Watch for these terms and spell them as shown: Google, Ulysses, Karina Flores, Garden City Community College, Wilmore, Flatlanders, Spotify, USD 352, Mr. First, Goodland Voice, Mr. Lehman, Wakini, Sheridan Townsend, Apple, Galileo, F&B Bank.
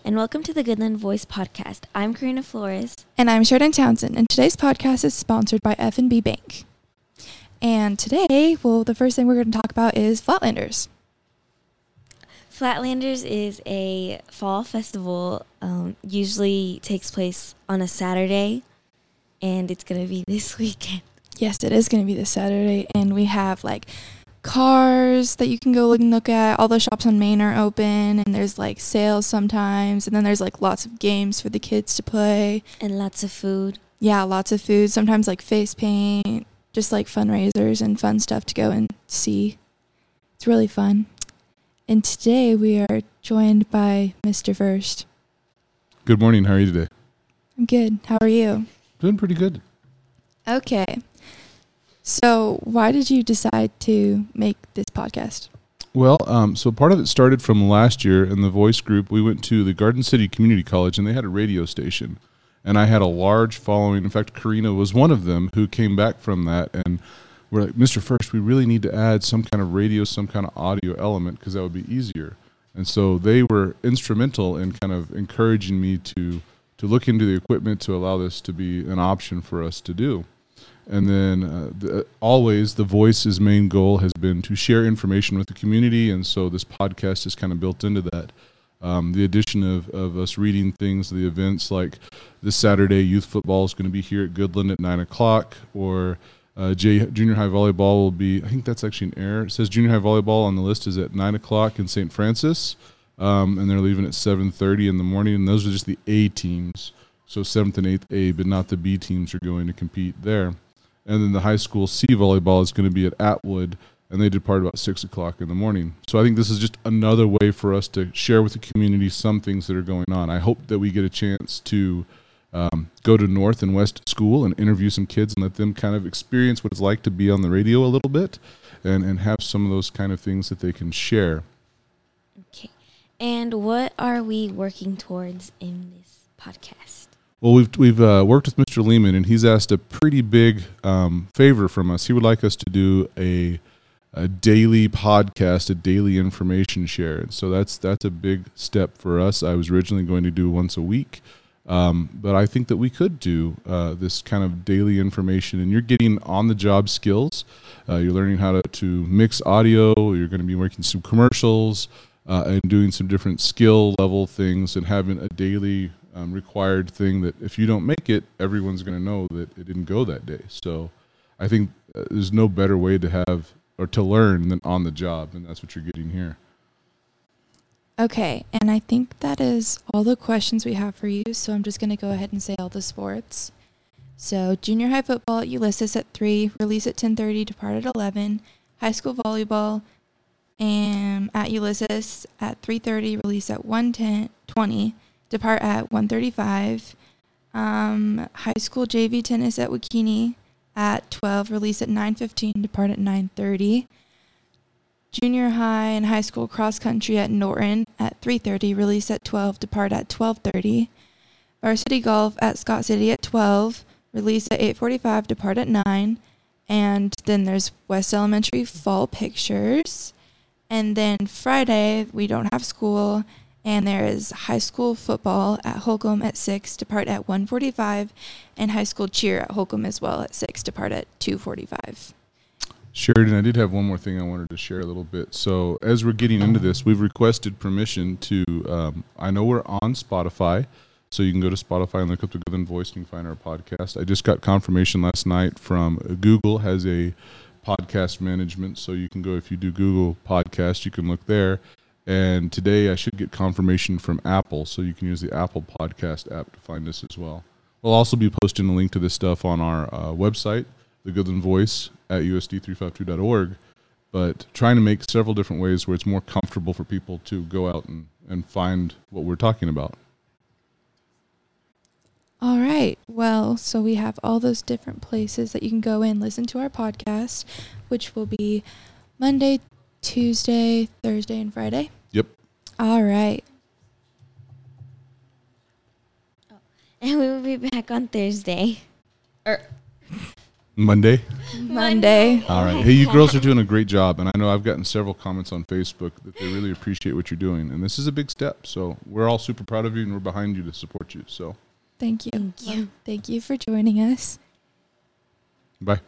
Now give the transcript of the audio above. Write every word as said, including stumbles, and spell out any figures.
Hello, and welcome to the Goodland Voice podcast. I'm Karina Flores. And I'm Sheridan Townsend, and today's podcast is sponsored by F and B Bank. And today, well, the first thing we're going to talk about is Flatlanders. Flatlanders is a fall festival, um, usually takes place on a Saturday, and it's going to be this weekend. Yes, it is going to be this Saturday, and we have, like, cars that you can go look and look at. All the shops on Main are open, and there's like sales sometimes, and then there's like lots of games for the kids to play and lots of food. Yeah, lots of food, sometimes like face paint, just like fundraisers and fun stuff to go and see. It's really fun. And today we are joined by Mister First. Good morning, how are you today? I'm good, how are you? Doing pretty good. Okay. So why did you decide to make this podcast? Well, um, so part of it started from last year in the voice group. We went to the Garden City Community College, and they had a radio station. And I had a large following. In fact, Karina was one of them who came back from that. And we're like, Mister First, we really need to add some kind of radio, some kind of audio element, because that would be easier. And so they were instrumental in kind of encouraging me to, to look into the equipment to allow this to be an option for us to do. And then uh, the, always the Voice's main goal has been to share information with the community, and so this podcast is kind of built into that. Um, the addition of, of us reading things, the events like this Saturday, youth football is going to be here at Goodland at nine o'clock, or uh, J- junior high volleyball will be, I think that's actually an error. It says junior high volleyball on the list is at nine o'clock in Saint Francis, um, and they're leaving at seven thirty in the morning, and those are just the A teams. So seventh and eighth A, but not the B teams are going to compete there. And then the high school C volleyball is going to be at Atwood, and they depart about six o'clock in the morning. So I think this is just another way for us to share with the community some things that are going on. I hope that we get a chance to um, go to North and West School and interview some kids and let them kind of experience what it's like to be on the radio a little bit and, and have some of those kind of things that they can share. Okay. And what are we working towards in this podcast? Well, we've we've uh, worked with Mister Lehman, and he's asked a pretty big um, favor from us. He would like us to do a a daily podcast, a daily information share. And so that's that's a big step for us. I was originally going to do once a week, um, but I think that we could do uh, this kind of daily information. And you're getting on-the-job skills. Uh, you're learning how to, to mix audio. You're going to be working some commercials uh, and doing some different skill-level things and having a daily Um, required thing that if you don't make it, everyone's going to know that it didn't go that day. So I think uh, there's no better way to have or to learn than on the job, and that's what you're getting here. Okay, and I think that is all the questions we have for you, so I'm just going to go ahead and say all the sports. So junior high football at Ulysses at three, release at ten thirty, depart at eleven. High school volleyball and at Ulysses at three thirty, release at one twenty. Depart at one thirty-five. Um, high school J V tennis at Wakini at twelve. Release at nine fifteen. Depart at nine thirty. Junior high and high school cross country at Norton at three thirty. Release at twelve. Depart at twelve thirty. Varsity golf at Scott City at twelve. Release at eight forty-five. Depart at nine. And then there's West Elementary fall pictures. And then Friday, we don't have school. And there is high school football at Holcomb at six, depart at one forty-five, and high school cheer at Holcomb as well at six, depart at two forty-five. Sheridan, I did have one more thing I wanted to share a little bit. So as we're getting into this, we've requested permission to, um, I know we're on Spotify, so you can go to Spotify and look up the Goodland Voice and find our podcast. I just got confirmation last night from Google has a podcast management, so you can go, if you do Google Podcast, you can look there. And today I should get confirmation from Apple, so you can use the Apple Podcast app to find us as well. We'll also be posting a link to this stuff on our uh, website, the Goodland Voice at U S D three fifty-two dot org, but trying to make several different ways where it's more comfortable for people to go out and, and find what we're talking about. All right. Well, so we have all those different places that you can go and listen to our podcast, which will be Monday, Tuesday, Thursday, and Friday. Yep. All right. Oh, and we will be back on Thursday. Er. Monday? Monday. All right. Hey, you girls are doing a great job, and I know I've gotten several comments on Facebook that they really appreciate what you're doing, and this is a big step. So we're all super proud of you, and we're behind you to support you. So thank you. Thank you. Thank you for joining us. Bye.